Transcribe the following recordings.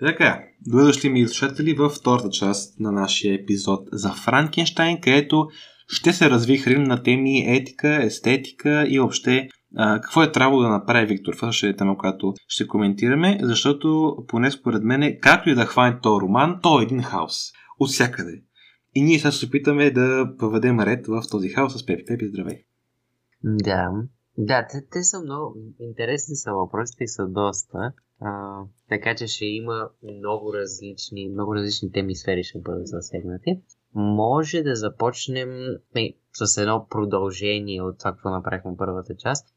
Така, дойдошли ми слушатели във втората част на нашия епизод за Франкенщайн, където ще се развихрим на теми етика, естетика и въобще какво е трябвало да направи Виктор. Това ще е тема, която ще коментираме, защото поне според мен, както и да хване този роман, той е един хаос. От всякъде. И ние сега се опитаме да въведем ред в този хаос с Пепи. Пепи, здравей! Да, да, те са много интересни, са въпросите и са доста. Така че ще има много различни теми и сфери ще бъдат засегнати. Може да започнем с едно продължение от това, какво направихме първата част.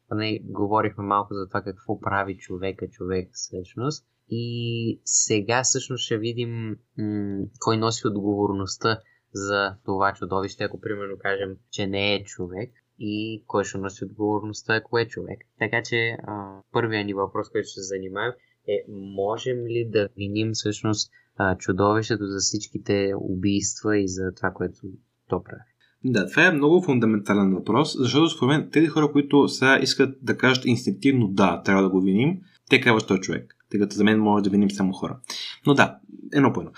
Говорихме малко за това какво прави човек всъщност. И сега всъщност ще видим кой носи отговорността за това чудовище, ако примерно кажем, че не е човек. И кой ще носи отговорността, ако е човек. Така че първият ни въпрос, който ще се занимаем, е можем ли да виним всъщност чудовището за всичките убийства и за това, което то прави? Да, това е много фундаментален въпрос, защото според мен тези хора, които сега искат да кажат инстинктивно да, трябва да го виним, те казват, че е човек. Тъй като за мен може да виним само хора. Но да, едно по едно.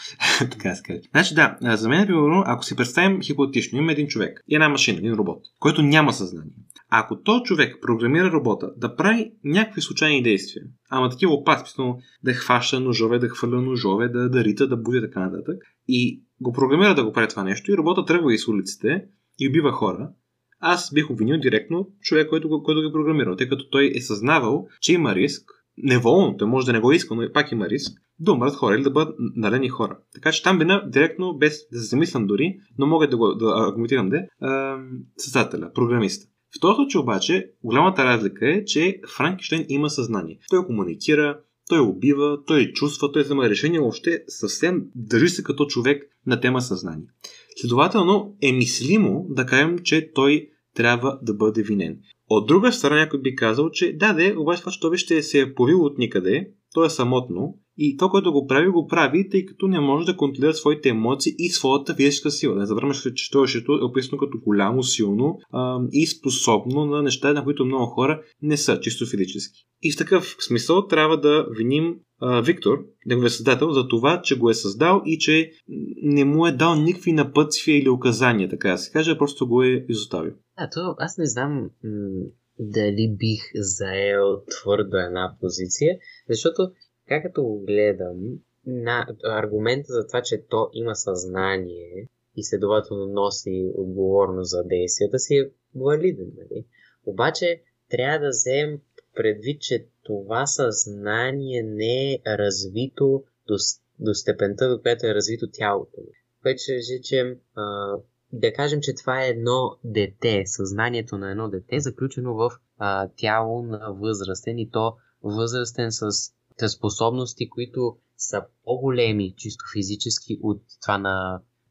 Така се каже. Значи да, за мен, примерно, ако си представим хипотетично, има един човек, една машина, един робот, който няма съзнание. Ако този човек програмира робота да прави някакви случайни действия, ама такива опасности, да хваща ножове, да хвърля ножове, да рита, да буди, така нататък, и го програмира да го прави това нещо, и робота тръгва из улиците и убива хора, аз бих обвинил директно човек, който го е програмирал, тъй като той е съзнавал, че има риск. Неволно, той може да не го иска, но и пак има риск да умрат хора или да бъдат налени хора. Така че там бина директно, без да се замислям дори, но мога да го аргументирам създателя, програмиста. В този случай обаче, голямата разлика е, че Франкенщайн има съзнание. Той комуникира, той убива, той чувства, той взема решение, въобще съвсем държи се като човек на тема съзнание. Следователно е мислимо да кажем, че той трябва да бъде винен. От друга страна някой би казал, че да, обаче това чудовище се е появило от никъде, то е самотно и то, което го прави, тъй като не може да контролира своите емоции и своята физическа сила. Не забравяме, че чудовището е описано като голямо, силно и способно на неща, на които много хора не са чисто физически. И в такъв смисъл трябва да виним Виктор, неговия създател, за това, че го е създал и че не му е дал никакви напътствия или указания, така да се каже, просто го е изоставил. Аз не знам дали бих заел твърдо една позиция, защото както го гледам, на аргумента за това, че то има съзнание и следователно носи отговорност за действията си е валиден, нали? Обаче трябва да вземем предвид, че това съзнание не е развито до степента, до която е развито тялото. Да кажем, че това е едно дете, съзнанието на едно дете, заключено в тяло на възрастен, и то възрастен с способности, които са по-големи, чисто физически, от това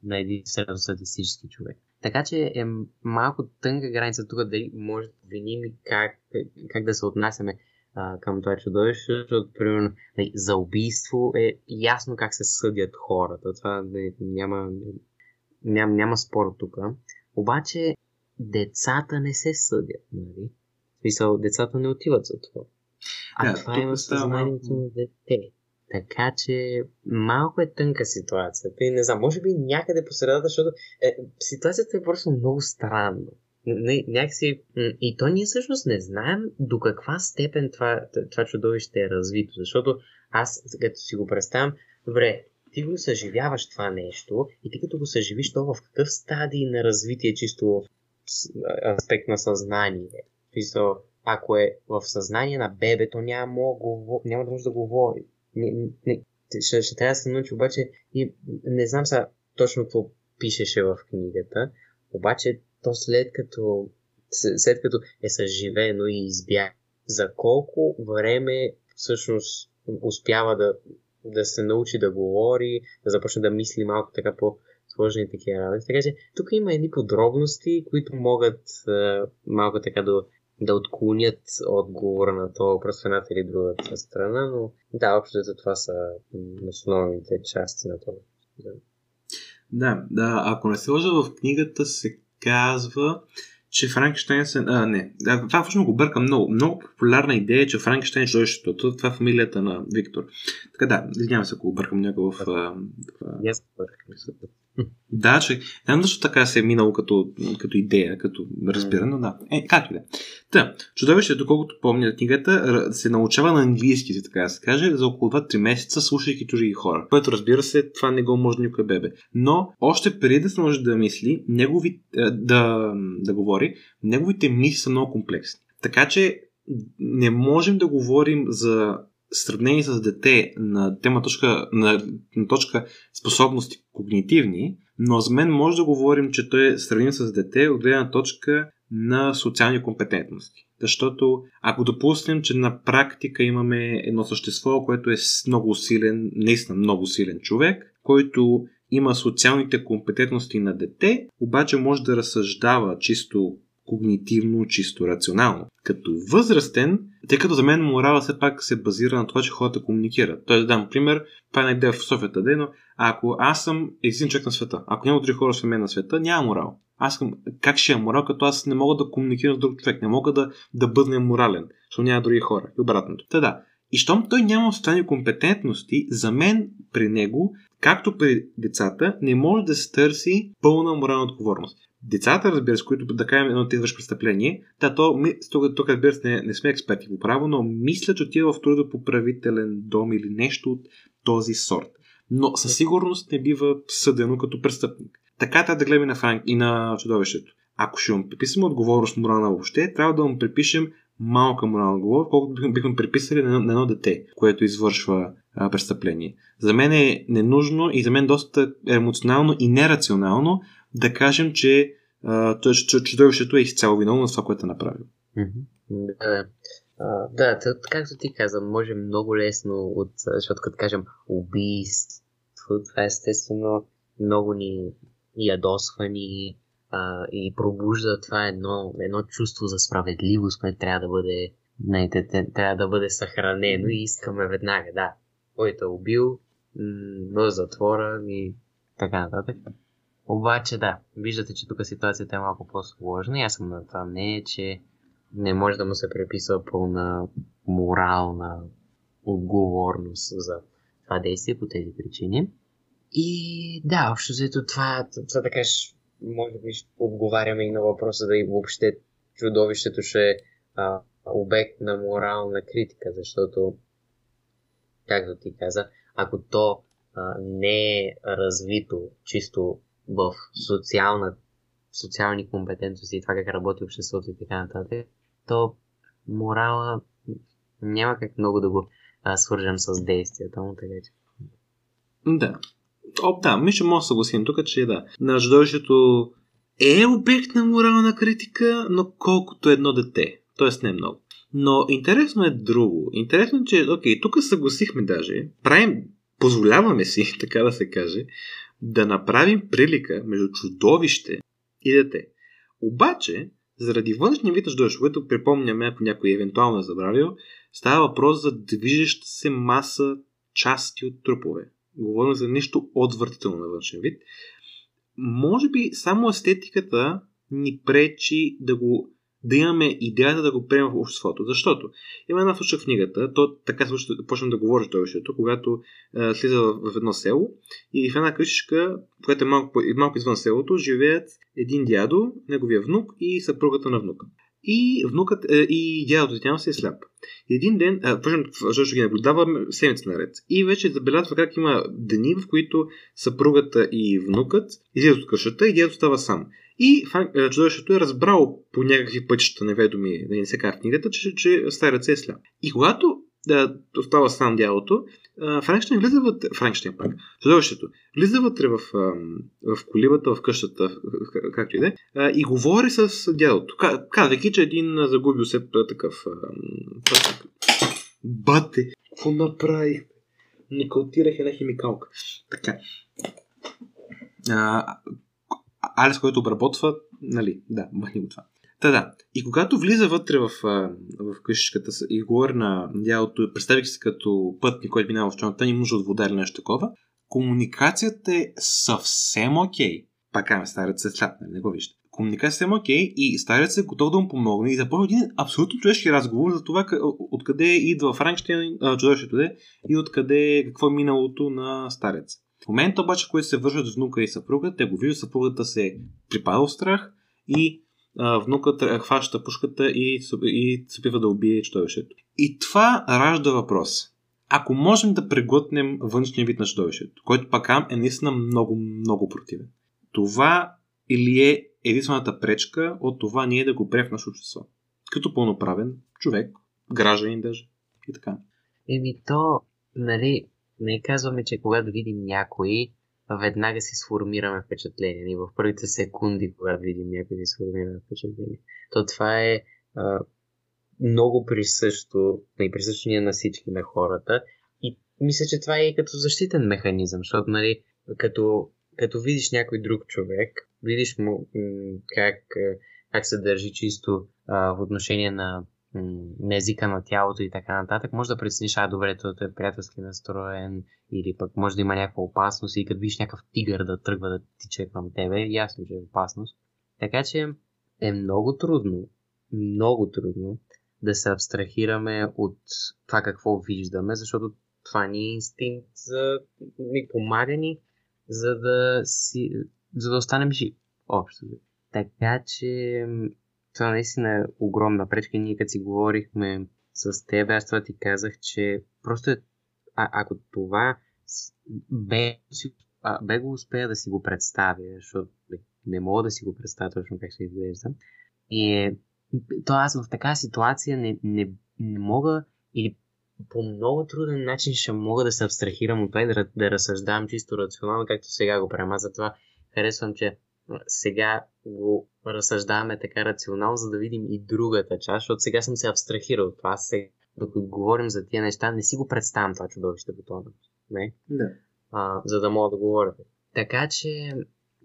на един средностатистически човек. Така че е малко тънка граница тук, дали може да виним как да се отнасяме към това чудовище, защото, примерно, за убийство е ясно как се съдят хората. Това няма спор тук. Обаче децата не се съдят, нали? В смисъл, децата не отиват за това. Това е в съзнанието на дете. Така че малко е тънка ситуацията. И не знам, може би някъде по средата, защото ситуацията е просто много странна. И то ние всъщност не знаем до каква степен това чудовище е развито. Защото аз, като си го представям, добре, ти го съживяваш това нещо и ти като го съживиш, то в какъв стадий на развитие, чисто в аспект на съзнание. Чисто, ако е в съзнание на бебето, няма да може да говори. Ще трябва да се научи, обаче и не знам сега точно какво пишеше в книгата, обаче то след като е съживено и избяга, за колко време всъщност успява да се научи да говори, да започне да мисли малко така по-сложни такива работи. Така че тук има едни подробности, които могат малко така да отклонят отговора на това въпрос в едната или другата страна, но да, общото това са основните части на това. Да, ако не се лъжа, в книгата се казва, че Франкенщайн се... това всъщност го бъркам много. Много популярна идея е, че Франкенщайн е човечеството. Това е фамилията на Виктор. Така да, извинявам се, ако бъркам някакъв... Да, че... Не защо така се е минало като идея, като разбиране, но да. Както и да. Та, чудовище, доколкото помня книгата, се научава на английски, така да се каже, за около 2-3 месеца, слушайки чужи хора. Което, разбира се, това не го може никой бебе. Но, още преди да се може да мисли, да говори, неговите мисли са много комплексни. Така че, не можем да говорим за сравнение с дете на точка способности когнитивни, но за мен може да говорим, че той е сравним с дете от гледна точка на социални компетентности. Защото ако допуснем, че на практика имаме едно същество, което е много силен, наистина много силен човек, който има социалните компетентности на дете, обаче може да разсъждава чисто когнитивно, чисто рационално. Като възрастен, тъй като за мен морала все пак се базира на това, че хората комуникират. Тоест, да дам пример, това е на идея в Софията, но ако аз съм един човек на света, ако няма три хора с мен на света, няма морал. Аз съм, как ще е морал, като аз не мога да комуникирам с друг човек, не мога да бъда морален, защото няма други хора и обратното. Та да. И щом той няма социални компетентности, за мен при него, както при децата, не може да се търси пълна морална отговорност. Децата, разбира се, които да кажем едно ти извърши престъпление, тук разбира се не сме експерти по право, но мисля, че отива в трудоуправителен дом или нещо от този сорт. Но със сигурност не бива съдено като престъпник. Така трябва да гледаме на Франк и на чудовището. Ако ще му приписваме отговорност морална въобще, трябва да му припишем малка морална отговорност, колкото бихме приписали на едно дете, което извършва престъпление. За мен е ненужно и за мен доста емоционално и нерационално да кажем, че чудовището е изцяло виновно на това, което е направил. Mm-hmm. Да, както ти каза, може много лесно, защото като кажем убийство, това естествено много ни ядосва ни и пробужда това едно чувство за справедливост, което трябва да бъде съхранено и искаме веднага, да, който е убил, но затвора и така нататък. Обаче да, виждате, че тук ситуацията е малко по-сложна и аз съм на това мнение, че не може да му се приписва пълна морална отговорност за това действие по тези причини. И да, общо взето това, за да кажеш, може би отговаряме и на въпроса да и въобще чудовището ще е обект на морална критика, защото, както ти каза, ако то не е развито чисто в социални компетентности и това как работи обществото и така нататък, то морала няма как много да го свържем с действията му, така че. Да. Да, ми ще мога да съгласим тук, че да. На чудовището е обект на морална критика, но колкото едно дете. Тоест не е много. Но интересно е друго. Интересно е, че тук съгласихме даже. Позволяваме си, така да се каже, да направим прилика между чудовище и дете. Обаче, заради външния вид на чудовището, което припомняме, ако някой евентуално е забравил, става въпрос за движеща се маса части от трупове. Говорим за нещо отвратително на външен вид. Може би само естетиката ни пречи да имаме идеята да го приема в обществото. Защото има една случка в книгата, то така също почнем да говориш чудовището, когато слиза в едно село и в една къщичка, която е малко извън селото, живеят един дядо, неговия внук и съпругата на внука. И внукът и дядото тя се е сляп. Един ден, защото ги наблюдава седмица наред. И вече забелязва как има дни, в които съпругата и внукът излизат от къщата и дядото става сам. И чудовището е разбрало по някакви пътища неведоми, да не се казва в книгата, че старецът е сляп. И когато остава сам дялото, Франкенщайн пак. Чудовището влиза вътре в колибата, в къщата, както и да е, и говори с дялото. Казвайки, че един загубил се такъв. Бате, какво направих? Никалтирах една химикалка. Така. Алис, който обработва, нали, да, махни го това. Та да. И когато влиза вътре в къщичката и говори на дялото, представяйки се като пътник, който минава в чоната, ни нужда от вода или нещо такова, комуникацията е съвсем окей. Пак каме старец се сляпна, не го вижда. комуникацията им е окей и старецът е готов да му помогне и започва един абсолютно човешки разговор за това откъде идва Франкенщейн, чудовището де, и откъде какво е миналото на старец. В момента обаче, когато се вършат с внука и съпруга, те го виждат, съпругата се припада от страх и внукът хваща пушката и се опитва да убие чудовището. И това ражда въпрос. Ако можем да преглътнем външния вид на чудовището, който пак е наистина много, много противен, това или е единствената пречка от това ние да го приемем в нашето общество. Като пълноправен човек, гражданин даже и така. То, не казваме, че когато видим някой, веднага си сформираме впечатление. И в първите секунди, когато видим някой, си сформираме впечатление. То това е много присъщо, присъщо на всички на хората. И мисля, че това е и като защитен механизъм, защото, като видиш някой друг човек, видиш му как се държи чисто в отношение на езика, на тялото и така нататък, може да прецениш, добре, той е приятелски настроен или пък може да има някаква опасност и като видиш някакъв тигър да тръгва да тиче към тебе, ясно, че е опасност. Така че е много трудно да се абстрахираме от това какво виждаме, защото това ни е инстинкт за да останем живи. Общо. Така че това наистина е огромна пречка. Ние като си говорихме с теб, аз това ти казах, че просто ако това бе го успея да си го представя, защото не мога да си го представя точно как ще изглеждам. И то аз в такава ситуация не мога или по много труден начин ще мога да се абстрахирам от това и да разсъждавам чисто рационално, както сега го правим. Аз затова харесвам, че сега го разсъждаваме така рационално, за да видим и другата част, защото сега съм се абстрахирал от това. Сега, докато говорим за тия неща, не си го представям това чудовище по този начин. Да. За да мога да говоря. Така че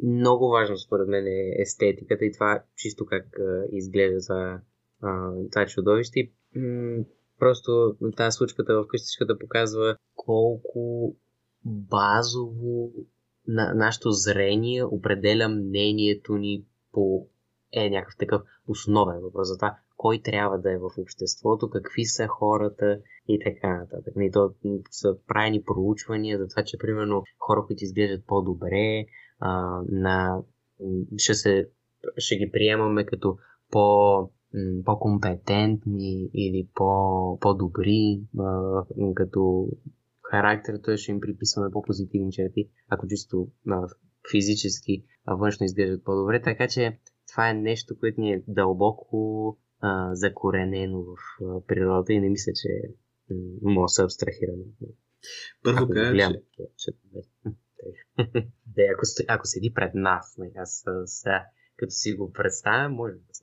много важно според мен е естетиката и това чисто как изглежда това чудовище. И просто тази случката в къщичката показва колко базово нашето зрение определя мнението ни по някакъв такъв основен въпрос за това кой трябва да е в обществото, какви са хората и така нататък. И то са правени проучвания за това, че примерно хора, които изглеждат по-добре, ще ги приемаме като по-компетентни или по-добри, като характер, той ще им приписваме по-позитивни черти, ако чисто физически външно изглеждат по-добре. Така че това е нещо, което ни е дълбоко закоренено в природа и не мисля, че може да се абстрахираме. Първо кажа, че... Да, ако седи пред нас, като си го представя, може да се.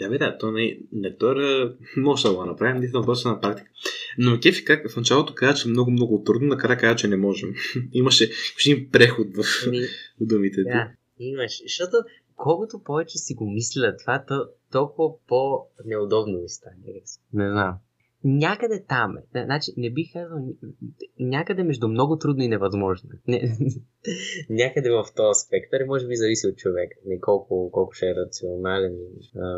Да, бе, да, то не тора може да го направим, действително просто на практика. Но кефи как в началото каза, че много-много трудно, накрая каза, че не можем. Имаше един преход в думите. Да, имаш. Защото колкото повече си го мисля това, толкова по-неудобно ми стане. Не знам. Някъде там е. Значи, не бих казал... Някъде между много трудно и невъзможно. Някъде в този спектър, може би зависи от човека. Колко ще е рационален,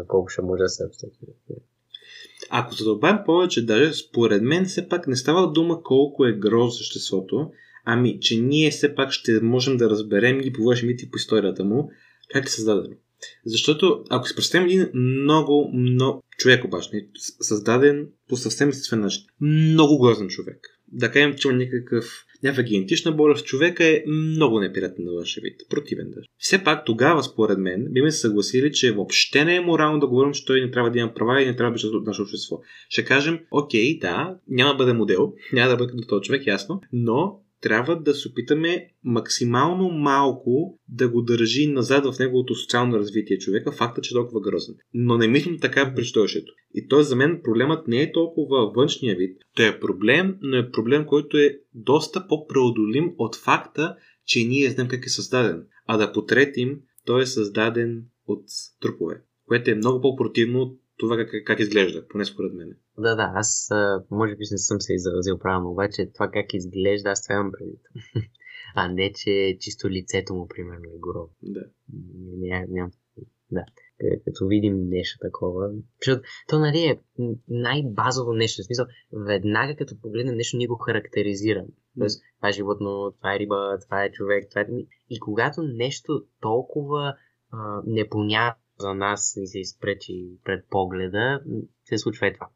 колко ще може да се абстрахира. Ако задълбавам повече, даже според мен все пак не става дума колко е грозно съществото, ами че ние все пак ще можем да разберем и по външния мит и по историята му, как е създадено. Защото ако си представим един много човек обаче, създаден по съвсем естествен начин, много грозен човек. Да кажем, че има някаква генетична болест, човека е много неприятен на външен вид, противен даже. Все пак тогава, според мен, бихме се съгласили, че въобще не е морално да говорим, че той не трябва да има права и не трябва да бъде от нашето общество. Ще кажем, окей, да, няма да бъде модел, няма да бъде като този човек, ясно, но трябва да се опитаме максимално малко да го държи назад в неговото социално развитие човека, факта, че е толкова грозен. Но не мислим така при чудовището. И т.е. за мен проблемът не е толкова външния вид. Той е проблем, но е проблем, който е доста по-преодолим от факта, че ние знаем как е създаден. А да потретим, той е създаден от трупове, което е много по-противно от това как изглежда, поне според мен. Да, аз може би не съм се изразил правилно, обаче това как изглежда, аз това имам предвид. А не, че чисто лицето му, примерно, е грозно. Да. Нямам. Да. Като видим нещо такова. Защото то, нали, е най-базово нещо. В смисъл, веднага като погледнем нещо, ние го характеризираме. Тоест, това е животно, това е риба, това е човек, това е... И когато нещо толкова непонятно за нас ни се изпречи пред погледа, се случва и това.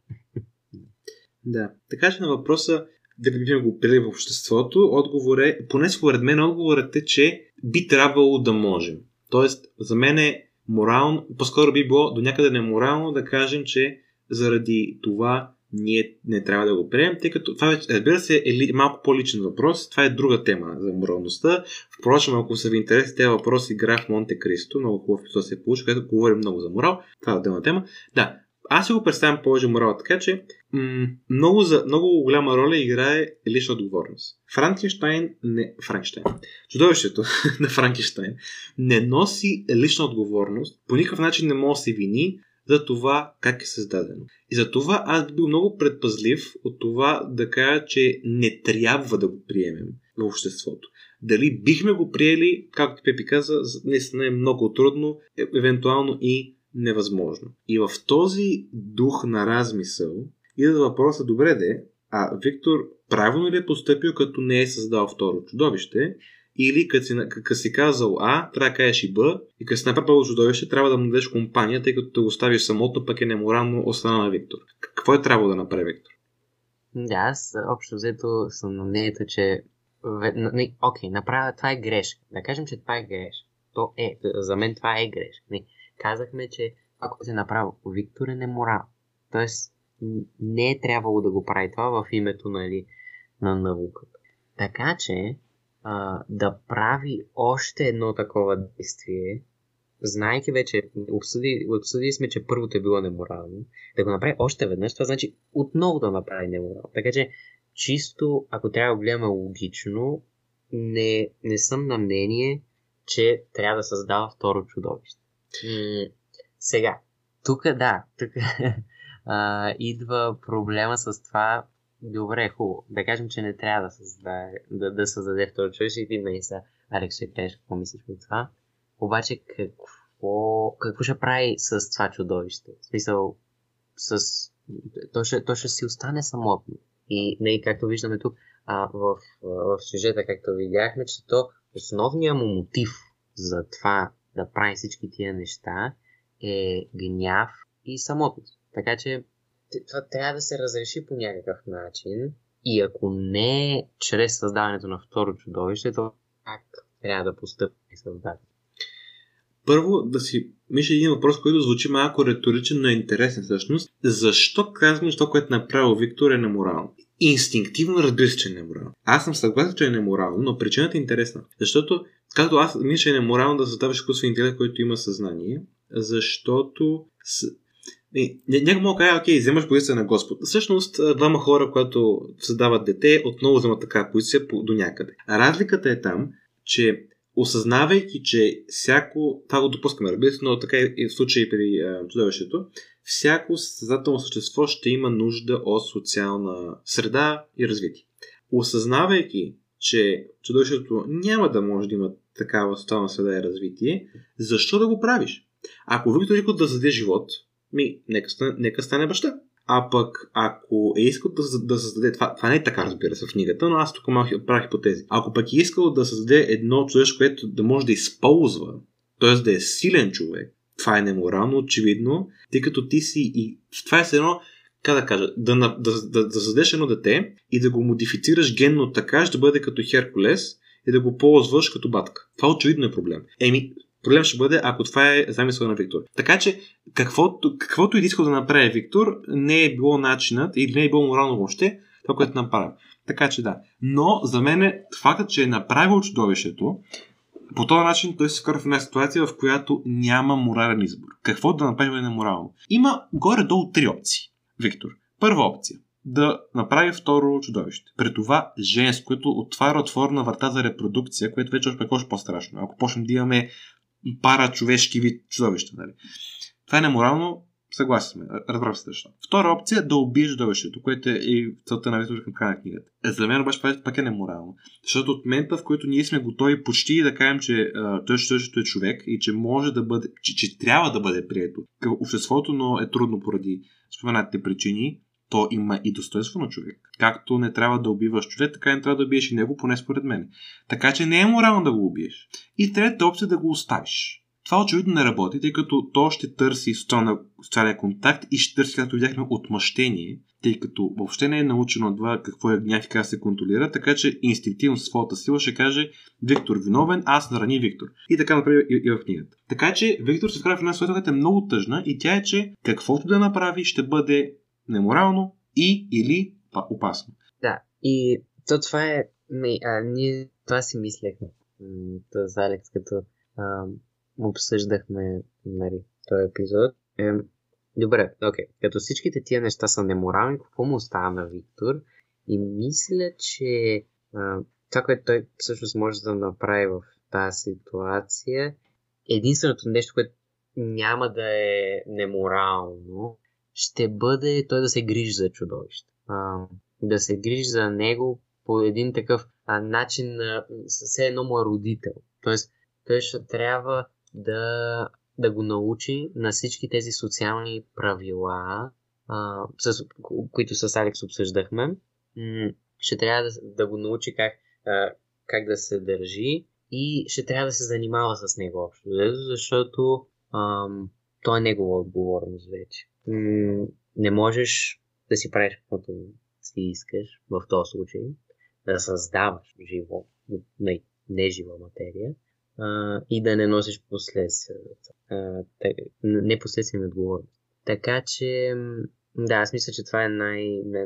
Да. Така че на въпроса дали го определим в обществото, отговор е, поне според мен отговорът е, че би трябвало да можем. Тоест, за мен е морално, по-скоро би било до някъде неморално да кажем, че заради това ние не трябва да го приемем, тъй като това вече, разбира се, е малко по-личен въпрос, това е друга тема за моралността. Впрочем, ако са ви интересни, тези въпроси играх в Монте Кристо, много хубав епизод се получи, където говорим много за морал, това е отделна тема. Да, аз си го представям повече морал, така че много голяма роля играе лична отговорност. Франкенщайн. Чудовището на Франкенщайн не носи лична отговорност, по никакъв начин не може да се вини за това как е създадено. И за това аз би бил много предпазлив от това да кажа, че не трябва да го приемем в обществото. Дали бихме го приели, както Пепи каза, наистина е много трудно, евентуално и невъзможно. И в този дух на размисъл идва въпроса, добре де, а Виктор правилно ли е постъпил, като не е създал второ чудовище, или като си казал А, трябва да кажеш и Б, и като си направил чудовище, трябва да му дадеш компания, тъй като да го оставиш самотно, пък е неморално от страна на Виктор. Какво е трябвало да направи Виктор? Да, аз общо взето съм на мнението, че това е грешка. Да кажем, че това е грешка. За мен това е грешка. Казахме, че ако се направил Виктор е неморално. Тоест, не е трябвало да го прави това в името, нали, на науката. Така че да прави още едно такова действие, знаейки вече, обсъдили сме, че първото е било неморално, да го направи още веднъж, това значи отново да направи неморално. Така че чисто, ако трябва да гледаме логично, не съм на мнение, че трябва да създава второ чудовище. Сега, тук идва проблема с това. Добре, хубаво. Да кажем, че не трябва да създаде второ чудовище и ти наистина, Алекс, ще кажеш какво мислиш от това. Обаче, какво ще прави с това чудовище? В смисъл, то ще си остане самотно. И както виждаме тук, в сюжета, както видяхме, че то основният му мотив за това да прави всички тия неща е гняв и самотност. Така че това трябва да се разреши по някакъв начин и ако не чрез създаването на второ чудовище, то как трябва да постъпи създателят? Първо, да си мисля един въпрос, който звучи малко риторичен, но е интересен всъщност. Защо казваме, че това, което направил Виктор, е неморално? Инстинктивно разбира се, че е неморално. Аз съм съгласен, че е неморално, но причината е интересна. Защото, както аз мисля, че е неморално да създаваш изкуствен интелект, който има съзнание, защото... Някой мога да кажа, окей, вземаш позиция на Господ. Всъщност, двама хора, които създават дете, отново вземат такава позиция до някъде. Разликата е там, че осъзнавайки, че всяко, това го допускаме, разбира се, но така е в случай при чудовището, всяко състезателно същество ще има нужда от социална среда и развитие. Осъзнавайки, че чудовището няма да може да има такава социална среда и развитие, защо да го правиш? Ако Виктор иска да създаде живот, нека стане баща. А пък, ако е искал да създаде... Това не е така, разбира се, в книгата, но аз тук малко правя хипотези. Ако пък е искал да създаде едно човешко, което да може да използва, т.е. да е силен човек, това е неморално, очевидно, тъй като ти си и... Това е едно, как да кажа, да създадеш едно дете и да го модифицираш генно така, ще бъде като Херкулес и да го ползваш като батка. Това очевидно е проблем. Проблем ще бъде, ако това е замисъл на Виктор. Така че, каквото и да искал да направи Виктор, не е било начинът или не е било морално въобще това, което направи. Така че да. Но за мен е фактът, че е направил чудовището, по този начин той се вкара в една ситуация, в която няма морален избор. Какво да направи е неморално? Има горе-долу три опции, Виктор. Първа опция. Да направи второ чудовище. При това женско, което отваря отворена врата за репродукция, което вече още по-страшно. Ако почнем да имаме пара човешки вид чудовища. Нали? Това е неморално, Съгласен сме. Разбрах се точно. Втора опция е да обиждаш довършието, което е и целта на визор към края на книгата. За мен обаче това пак е неморално. Защото от момента, в който ние сме готови почти да кажем, че той същото е човек и че може да бъде, че трябва да бъде прието към обществото, но е трудно поради споменатите причини, то има и достоинство на човек. Както не трябва да убиваш човек, така не трябва да убиеш и него, поне според мен. Така че не е морално да го убиеш. И третата опция е да го оставиш. Това очевидно не работи, тъй като то ще търси социален контакт и ще търси, както видяхме, отмъщение, тъй като въобще не е научено от това какво е гняв и как се контролира, така че инстинктивно със своята сила ще каже: Виктор виновен, аз нарани Виктор. И така направи и в книгата. Така че Виктор се вкара в една ситуация, която е много тъжна и тя е, че каквото да направи ще бъде неморално и или опасно. Да, и то това е... Ние това си мислехме с Алекс, като... обсъждахме този епизод. Добре, окей. Като всичките тия неща са неморални, какво му остава на Виктор? И мисля, че това, което той всъщност може да направи в тази ситуация, единственото нещо, което няма да е неморално, ще бъде той да се грижи за чудовище. Да се грижи за него по един такъв начин, все едно му е родител. Тоест, той ще трябва да го научи на всички тези социални правила, които с Алекс обсъждахме. Ще трябва да го научи как да се държи и ще трябва да се занимава с него общо, защото той е негова отговорност вече. Не можеш да си правиш каквото си искаш в този случай, да създаваш живо, не жива материя, и да не носиш непоследствени отговорност. Така че, да, аз мисля, че това е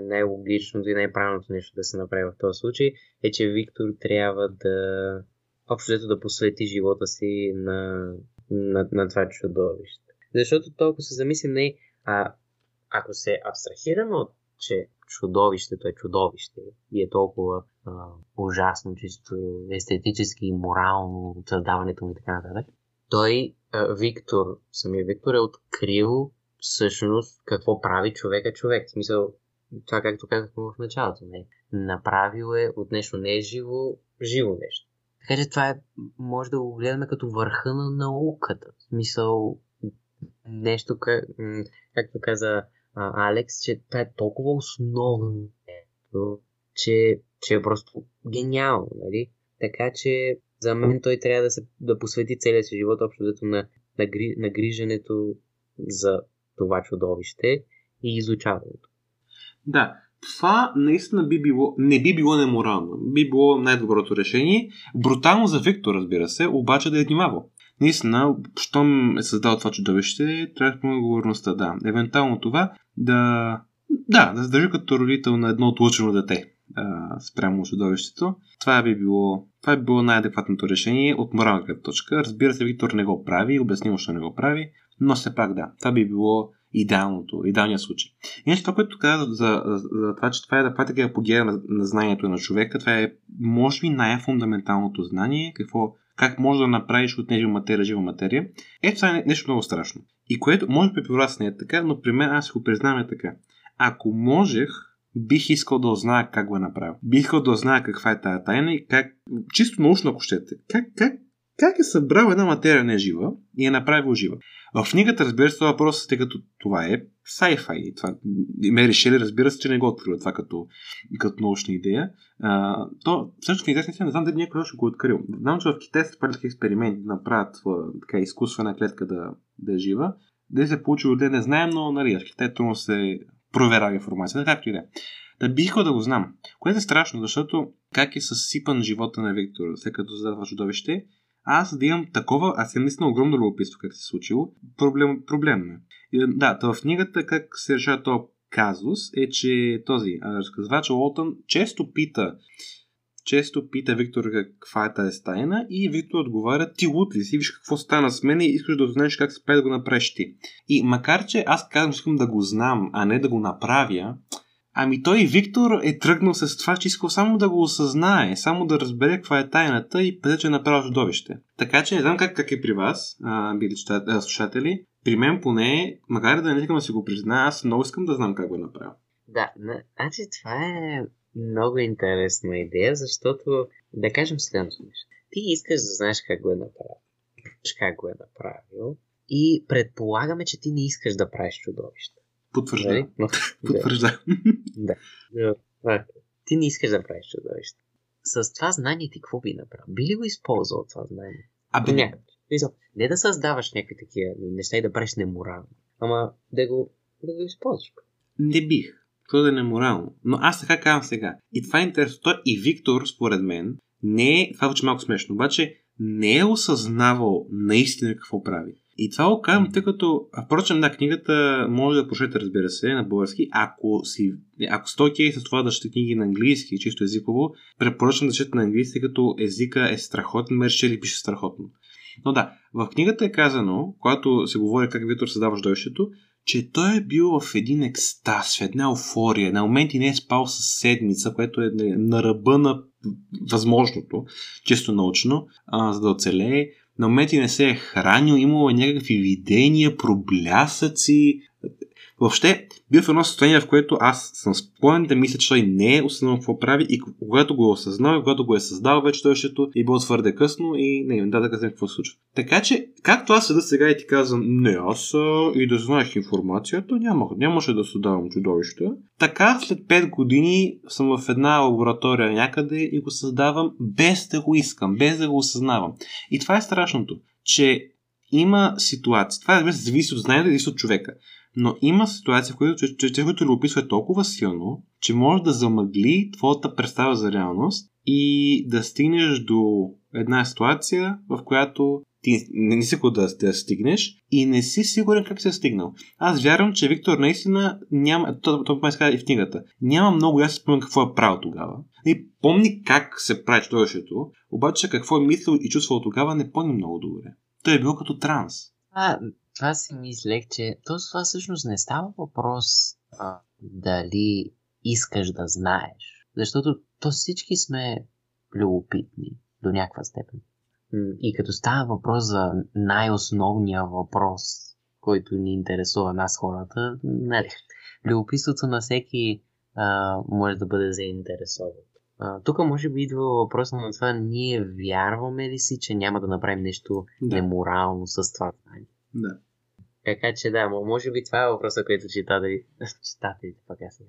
най-логичното и най-правилното нещо да се направи в този случай, е, че Виктор трябва да посвети живота си на това чудовище. Защото толкова се замислим, ако се абстрахираме от, че чудовището е чудовище и е толкова ужасно, чисто естетически и морално създаването му и така нататък. Самия Виктор е открил всъщност какво прави човека човек. В смисъл, това както казахме в началото. Направил е от нещо не е живо нещо. Така че това може да го гледаме като върха на науката. В смисъл, нещо, както каза Алекс, че това е толкова основно, че е просто гениално, нали? Така че за мен той трябва да посвети целия си живот общо на грижането за това чудовище и изучаването. Да, това наистина не би било неморално. Би било най-доброто решение. Брутално за Виктор, разбира се, обаче да е внимавал. Наистина, щом е създал това чудовище, трябва да поема отговорността, да. Евентуално това да се държи като родител на едно отлъчено дете спрямо чудовището. Това би било най-адекватното решение от морална гледна точка. Разбира се, Виктор не го прави, обяснимо, че не го прави, но все пак да, това би било идеалният случай. Иначе това, което каза за това, че това е да пътя апогея на знанието на човека, това е, може би, най-фундаменталното знание, как може да направиш от нежива материя жива материя. Това е нещо много страшно. И което, може би при вас не е така, но при мен аз го признавам е така. Ако можех, бих искал да узная как го направя. Бих искал да узная каква е тая тайна и как, чисто научно ако щете, как е събрал една материя нежива и е направил жива. В книгата, разбира се, това въпрос, тъй като това е sci-fi. Това, Мери Шели, разбира се, че не го открива това като научна идея. То всъщност не знам дали някой ще го открил. Знам, че в Китай се правят експерименти да направят така изкуствена клетка да е жива. Дали се получи от не знаем, но в Китай трудно се проверява информация. Както и да е. Да бих да го знам. Което е страшно, защото как е съсипан живота на Виктор, след като задава чудовище, аз да имам такова, аз е наистина огромно любопитство как се е случило, проблемно е. Да, в книгата как се решава този казус е, че този разказвач Олтън често пита Виктор каква е тази тайна и Виктор отговаря: ти лут ли си, виж какво стана с мен и искаш да узнаеш как се пее да го направиш ти. И макар, че аз казвам, че искам да го знам, а не да го направя, Ами той Виктор е тръгнал с това, че искал само да го осъзнае, само да разбере каква е тайната и преди, че е направил чудовище. Така че не знам как е при вас, слушатели. При мен поне, макар да не искам да си го призная, аз много искам да знам как го направя. Да, значи това е много интересна идея, защото, да кажем следното нещо. Ти искаш да знаеш как го е направил. И предполагаме, че ти не искаш да правиш чудовище. Потвърждавам. Да. Ти не искаш да правиш чудовище. С това знание ти какво би направил? Би ли го използвал това знание? Не да създаваш някакви такива неща и да правиш неморално. Ама да го използваш. Не бих. Това да е неморално. Но аз така казвам сега. И това е интересно. И Виктор, според мен, не е... Това вече малко смешно. Обаче не е осъзнавал наистина какво прави. И това го казвам, тъй като... Впрочем, да, книгата може да прочете, разбира се, на български. Ако сте окей с това да чете книги на английски, чисто езиково, препоръчвам да чете на английски, като езика е страхотен, Мери Шели пише страхотно. Но да, в книгата е казано, когато се говори как Виктор създава чудовището, че той е бил в един екстаз, в една еуфория, на моменти не е спал със седмица, което е на ръба на възможното, чисто научно, за да оцелее. На моменти не се е хранил, имало някакви видения, проблясъци. Въобще, бил в едно състояние, в което аз съм склонен да мисля, че той не е осъзнал какво прави и когато го е осъзнал, когато го е създал вече тойщето и било твърде късно и не да казвам какво се случва. Така че, както аз седа сега и ти казвам, не аз и да знаех информацията, нямаше да създавам чудовище. Така след 5 години съм в една лаборатория някъде и го създавам без да го искам, без да го осъзнавам. И това е страшното, че има ситуация. Това разбира се зависи от знанието, зависи от човека. Но има ситуация, в която човекът го описва толкова силно, че може да замъгли твоята представа за реалност и да стигнеш до една ситуация, в която ти не си да стигнеш и не си сигурен как си стигнал. Аз вярвам, че Виктор наистина няма, това ме каза и в книгата, няма много ясно спомен какво е правил тогава. И помни как се прави чудовището, обаче какво е мислил и чувствал тогава не помни много добре. Той е било като транс. Това си мислех, че това всъщност не става въпрос дали искаш да знаеш. Защото то всички сме любопитни до някаква степен. И като става въпрос за най-основния въпрос, който ни интересува нас хората, нали, любопитството на всеки може да бъде заинтересован. Тук може би идва въпроса на това, ние вярваме ли си, че няма да направим нещо неморално с това знание. Да. Така че да, може би това е въпроса, който читателите пък аз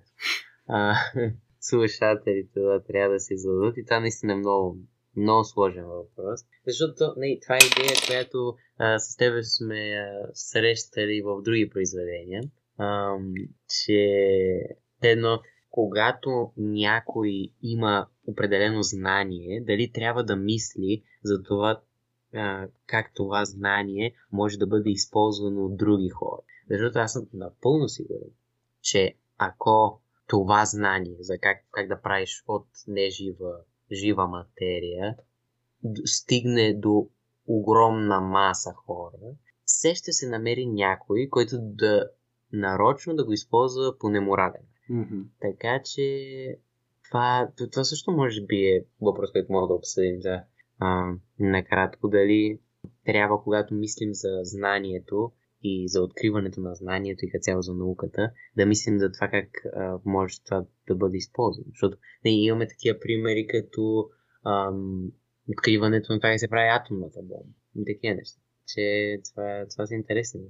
слушателите трябва да се зададат и това наистина е много, много сложен въпрос, защото това е идея, която с тебе сме срещали в други произведения, че едно, когато някой има определено знание, дали трябва да мисли за това как това знание може да бъде използвано от други хора. Защото аз съм напълно сигурен, че ако това знание за как да правиш от жива материя стигне до огромна маса хора, все ще се намери някой, който да нарочно да го използва по неморален. Mm-hmm. Така че това също може би е въпрос, който мога да обсъдим за накратко, дали трябва, когато мислим за знанието и за откриването на знанието и като цяло за науката, да мислим за това как може това да бъде използвано. Защото имаме такива примери, като откриването на това как се прави атомната бомба. И такива неща. Че това са интересни.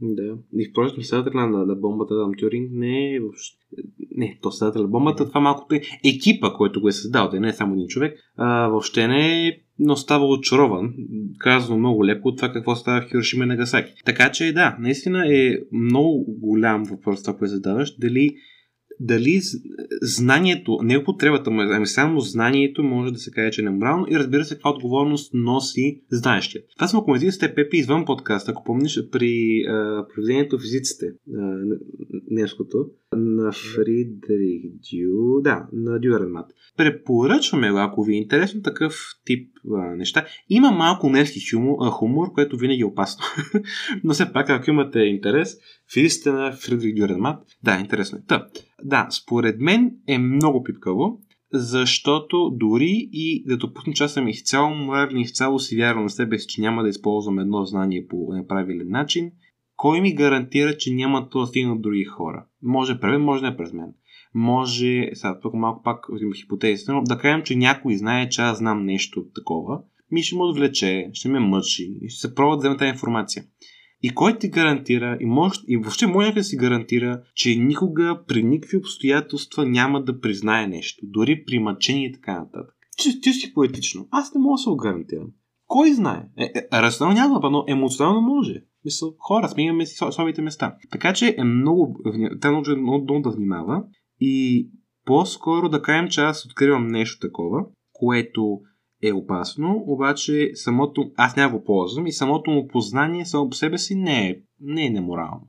Да. И впрочем, създателя на бомбата на Тюринг не е въобще. Не, то създателя на бомбата, това малкото е екипа, който го е създал, да не е само един човек, въобще не е, но става очарован, казано много леко от това какво става в Хирошима и Нагасаки. Така че да, наистина е много голям въпрос това, което задаваш, дали знанието, не употребата, ами само знанието може да се каже, че е неморално и разбира се каква отговорност носи знаещият. Това сме коментирали с теб, Пепи, извън подкаст, ако помниш, при проведението физиците немското на Фридрих Дюренмат. Препоръчваме го, ако ви е интересно такъв тип неща. Има малко невски хумор, което винаги е опасно. Но все пак, ако имате интерес, физиците на Фридрих Дюренмат, да, интересно е. Та, да, според мен е много пипкаво, защото дори и да допуснем, че аз съм изцяло морален, изцяло си вярвам на себе си, че няма да използвам едно знание по неправилен начин, кой ми гарантира, че няма то да стигне от други хора? Може през мен, може не през мен. Може, сега тук малко пак от хипотезите, но да кажем, че някой знае, че аз знам нещо такова, ми ще му отвлече, ще ме мъчи и ще се пробва да вземе тази информация. И кой ти гарантира, и въобще може да си гарантира, че никога при никакви обстоятелства няма да признае нещо, дори при мъчение и така нататък. Чисто поетично. Аз не мога да се гарантирам. Кой знае? Рационално няма, но емоционално може. Мисъл, хора, сменяме си слабите места. Така че е много, трябва много да внимава и по-скоро да кажем, че аз откривам нещо такова, което е опасно, обаче самото, аз няма го ползвам и самото му познание само по себе си не е неморално.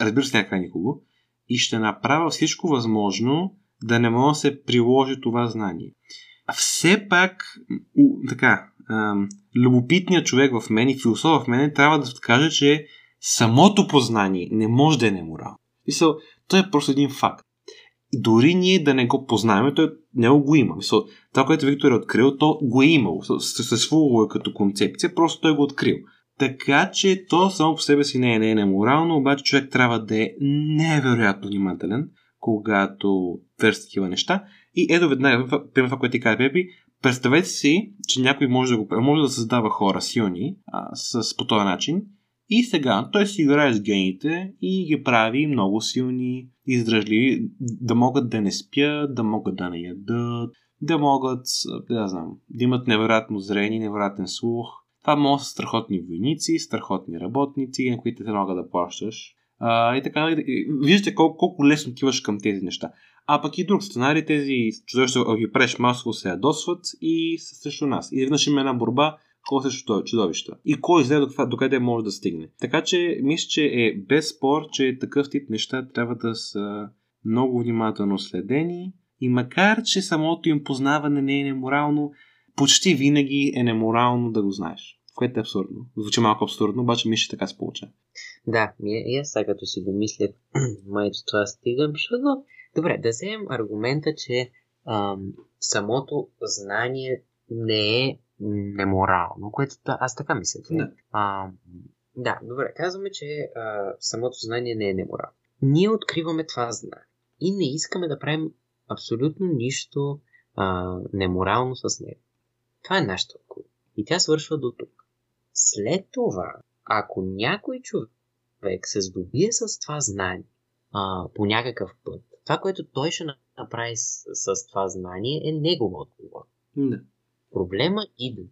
Разбира се, някакъв никого и ще направя всичко възможно да не мога да се приложи това знание. Все пак, така, любопитният човек в мен и философ в мен трябва да каже, че самото познание не може да е неморално. Мисъл, той е просто един факт. Дори ние да не го познаваме, той не го има. Мисъл, това, което Виктор е открил, то го е имало. Съществувало е като концепция, просто той го открил. Така че то само по себе си не е неморално, обаче човек трябва да е невероятно внимателен, когато търси такива неща. И ето веднага, пример това, което ти каза, Пепи, представете си, че някой може да създава хора силни по този начин. И сега той си играе с гените и ги прави много силни, издръжливи, да могат да не спят, да могат да не ядат, да могат, да имат невероятно зрение, невероятен слух. Това могат са страхотни войници, страхотни работници, на които те могат да плащаш. И така, виждате колко лесно отиваш към тези неща. А пък и друг сценарий, тези чудовища ги преш масово се ядосват и са срещу нас. И веднъж има една борба, кой срещу чудовища. И кой знае докъде може да стигне. Така че мисля, че е без спор, че такъв тип неща трябва да са много внимателно следени. И макар, че самото им познаване не е неморално, почти винаги е неморално да го знаеш. Което е абсурдно. Звучи малко абсурдно, обаче мисля, че така се получава. Да, и аз сега като си го мисля, майче това стигам, защото... Добре, да вземем аргумента, че самото знание не е неморално, което аз така мисля. Да, да, добре, казваме, че самото знание не е неморално. Ние откриваме това знание и не искаме да правим абсолютно нищо неморално с него. Това е нашата отговор. И тя свършва до тук. След това, ако някой човек се здобие с това знание по някакъв път, това, което той ще направи с това знание, е негова отговор. Да. Проблема идва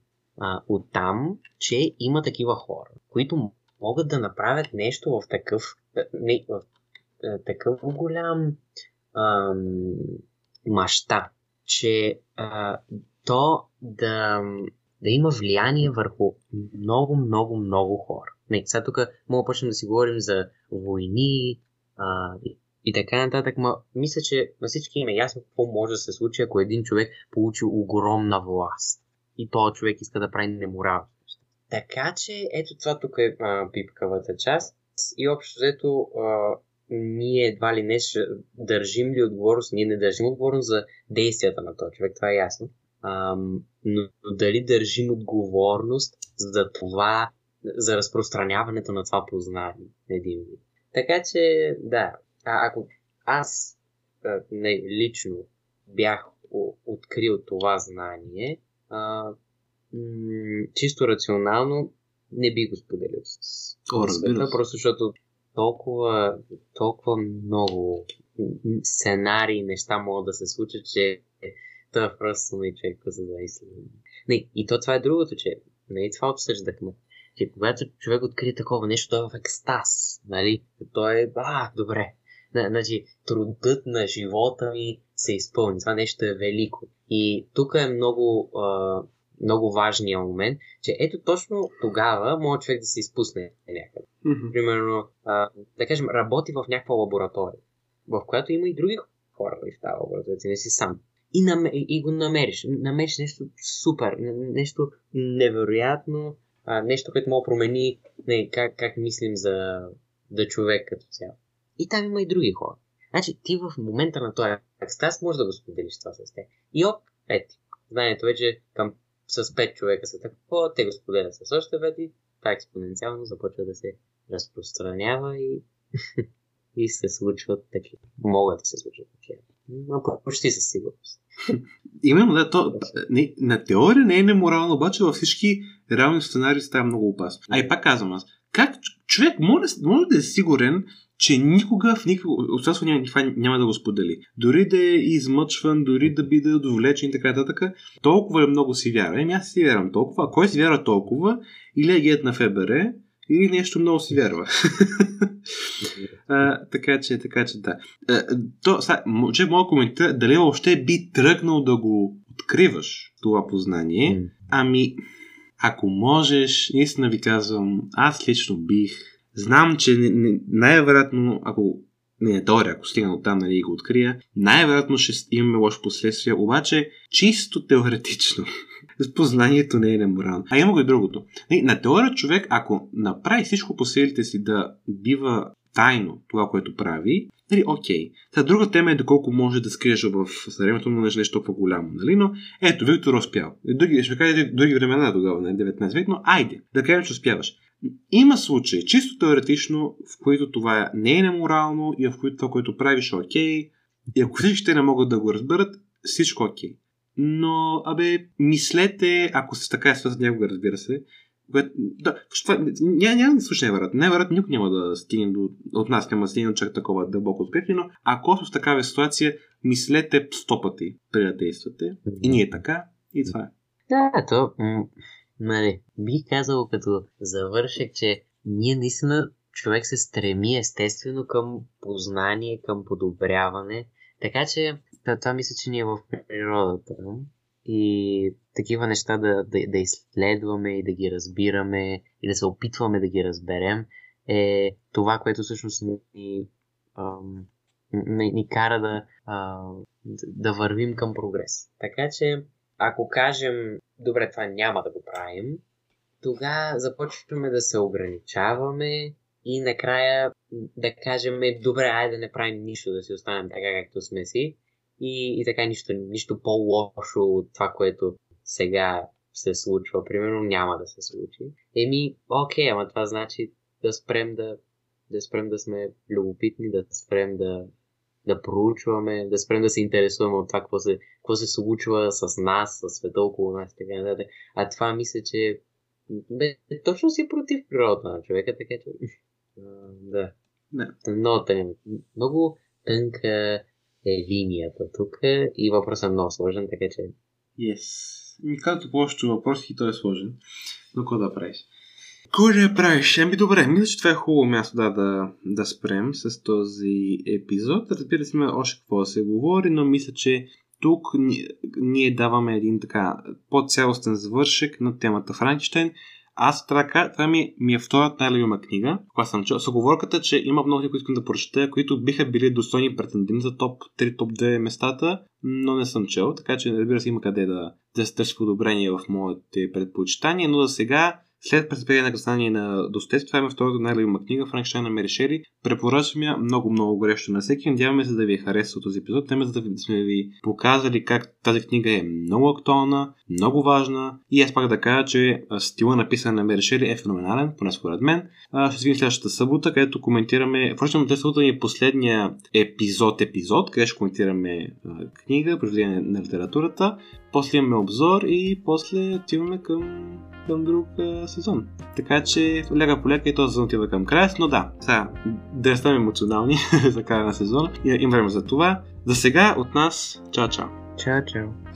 от там, че има такива хора, които могат да направят нещо в такъв голям мащаб, че то да има влияние върху много, много, много хора. Не, сега тук мога да почнем да си говорим за войни и така нататък, мисля, че на всички им е ясно какво може да се случи, ако един човек получи огромна власт и този човек иска да прави неморално. Така че, ето това тук е пипкавата част и общо взето ние едва ли не държим ли отговорност, ние не държим отговорност за действията на този човек, това е ясно. Но дали държим отговорност за това, за разпространяването на това познание един вид. Така че, да, ако аз лично бях открил това знание, чисто рационално не би го споделил с света, просто защото толкова много сценарии и неща могат да се случат, че това е просто на човек, който се замисли. Не, и то това е другото, че не това обсъждахме. Че когато човек открие такова нещо, той е в екстаз, нали? Той е, добре. Значи, трудът на живота ми се изпълни. Това нещо е велико. И тук е много важния момент, че ето точно тогава може човек да се изпусне някъде. Mm-hmm. Примерно, да кажем, работи в някаква лаборатория, в която има и други хора в тази лаборатория, не си сам. и го намериш. Намериш нещо супер, нещо невероятно, нещо, което мога да промени как мислим за човек като цяло. И там има и други хора. Значи ти в момента на този екстаз можеш да го споделиш това с те. И оп, пети. Знанието вече с 5 човека са такова, те го споделят с още пети, това експоненциално започва да се разпространява и се случват такива. Могат да се случват такива. Но почти със сигурност. Именно, да, на теория не е неморално, обаче във всички реални сценарии става много опасно. А и пак казвам аз, как човек може да е сигурен, че никога в никакво обстоятелство няма да го сподели. Дори да е измъчван, дори да биде довлечен и така нататък, толкова ли много си вяра? Еми аз си вярвам толкова, а кой си вярва толкова? Или агент на ФБР, или нещо много си вярва. Така че да. Че мога да коментира дали въобще би тръгнал да го откриваш това познание. Ами, ако можеш, наистина ви казвам, аз лично бих. Знам, че най-вероятно, ако не е теория, ако стигна от там, нали, и го открия, най-вероятно ще имаме лошо последствие, обаче чисто теоретично. Познанието не е неморално. А има го и другото. На теория човек, ако направи всичко по силите си да бива тайно това, което прави, нали, окей. Та друга тема е доколко може да скриеш в съвремето, но нещо толкова голямо, нали, но ето, Виктор успял. Ще кажа други времена тогава, нали, 19 век, но айде, да кажем, че успяваш. Има случаи, чисто теоретично, в които това не е неморално и в които това, което правиш, е окей. И ако всички не могат да го разберат, всичко окей. Но, мислете, ако сте така с някога, разбира се, да, няма да слушай невероятно. Невероятно никой няма да стигне от нас, няма да стигне чак такова дълбоко откритие, но ако сте в такава ситуация, мислете 100 пъти преди да действате. И ние така, и това е. Да, би казал като завършек, че ние наистина човек се стреми естествено към познание, към подобряване. Така че това мисля, че ние в природата и такива неща да изследваме и да ги разбираме и да се опитваме да ги разберем е това, което всъщност ни кара да вървим към прогрес. Така че ако кажем, добре, това няма да го правим, тогава започваме да се ограничаваме и накрая да кажем, добре, айде да не правим нищо, да си останем така, както сме си. И така нищо по-лошо от това, което сега се случва. Примерно няма да се случи. Окей, ама това значи да спрем да сме любопитни, да спрем да проучваме, да спрем да се интересуваме от това, какво се случва с нас, с света около нас, така нататък. А това мисля, че точно си против природата на човека, така че да. Много тънка е линията тук и въпросът е много сложен, така че... Както повечето въпроси, той е сложен. Но какво да правиш? Кой да правиш? Добре, мисля, че това е хубаво място да спрем с този епизод. Разбира се, има още какво да се говори, но мисля, че тук ние даваме един така по-цялостен завършек на темата Франкенщайн. Аз това ми е втората най-любима книга, когато съм чел. С оговорката, че има много, които искам да прочета, които биха били достойни претенденти за топ 3, топ 2 местата, но не съм чел, така че разбира се има къде да се търси подобрение в моите предпочитания, но за сега, след представяне на касание на Достоевски, това е втората най-любима книга, Франкенщайн на Мери Шели. Препоръчвам я много-много горещо на всеки. Надяваме се да ви е харесал този епизод. За да сме ви показали как тази книга е много актуална, много важна. И аз пак да кажа, че стила написан на Мери Шели е феноменален, поне според мен. Ще се видим следващата събота, където коментираме. Впрочем, тази събота ни е последния епизод, където ще коментираме книга, произведение на литературата. После имаме обзор и после отиваме към друг сезон. Така че лека по лека и този сезон отива към края, но да, сега да станем емоционални за края на сезона и им време за това. За сега от нас, чао-чао! Чао-чао!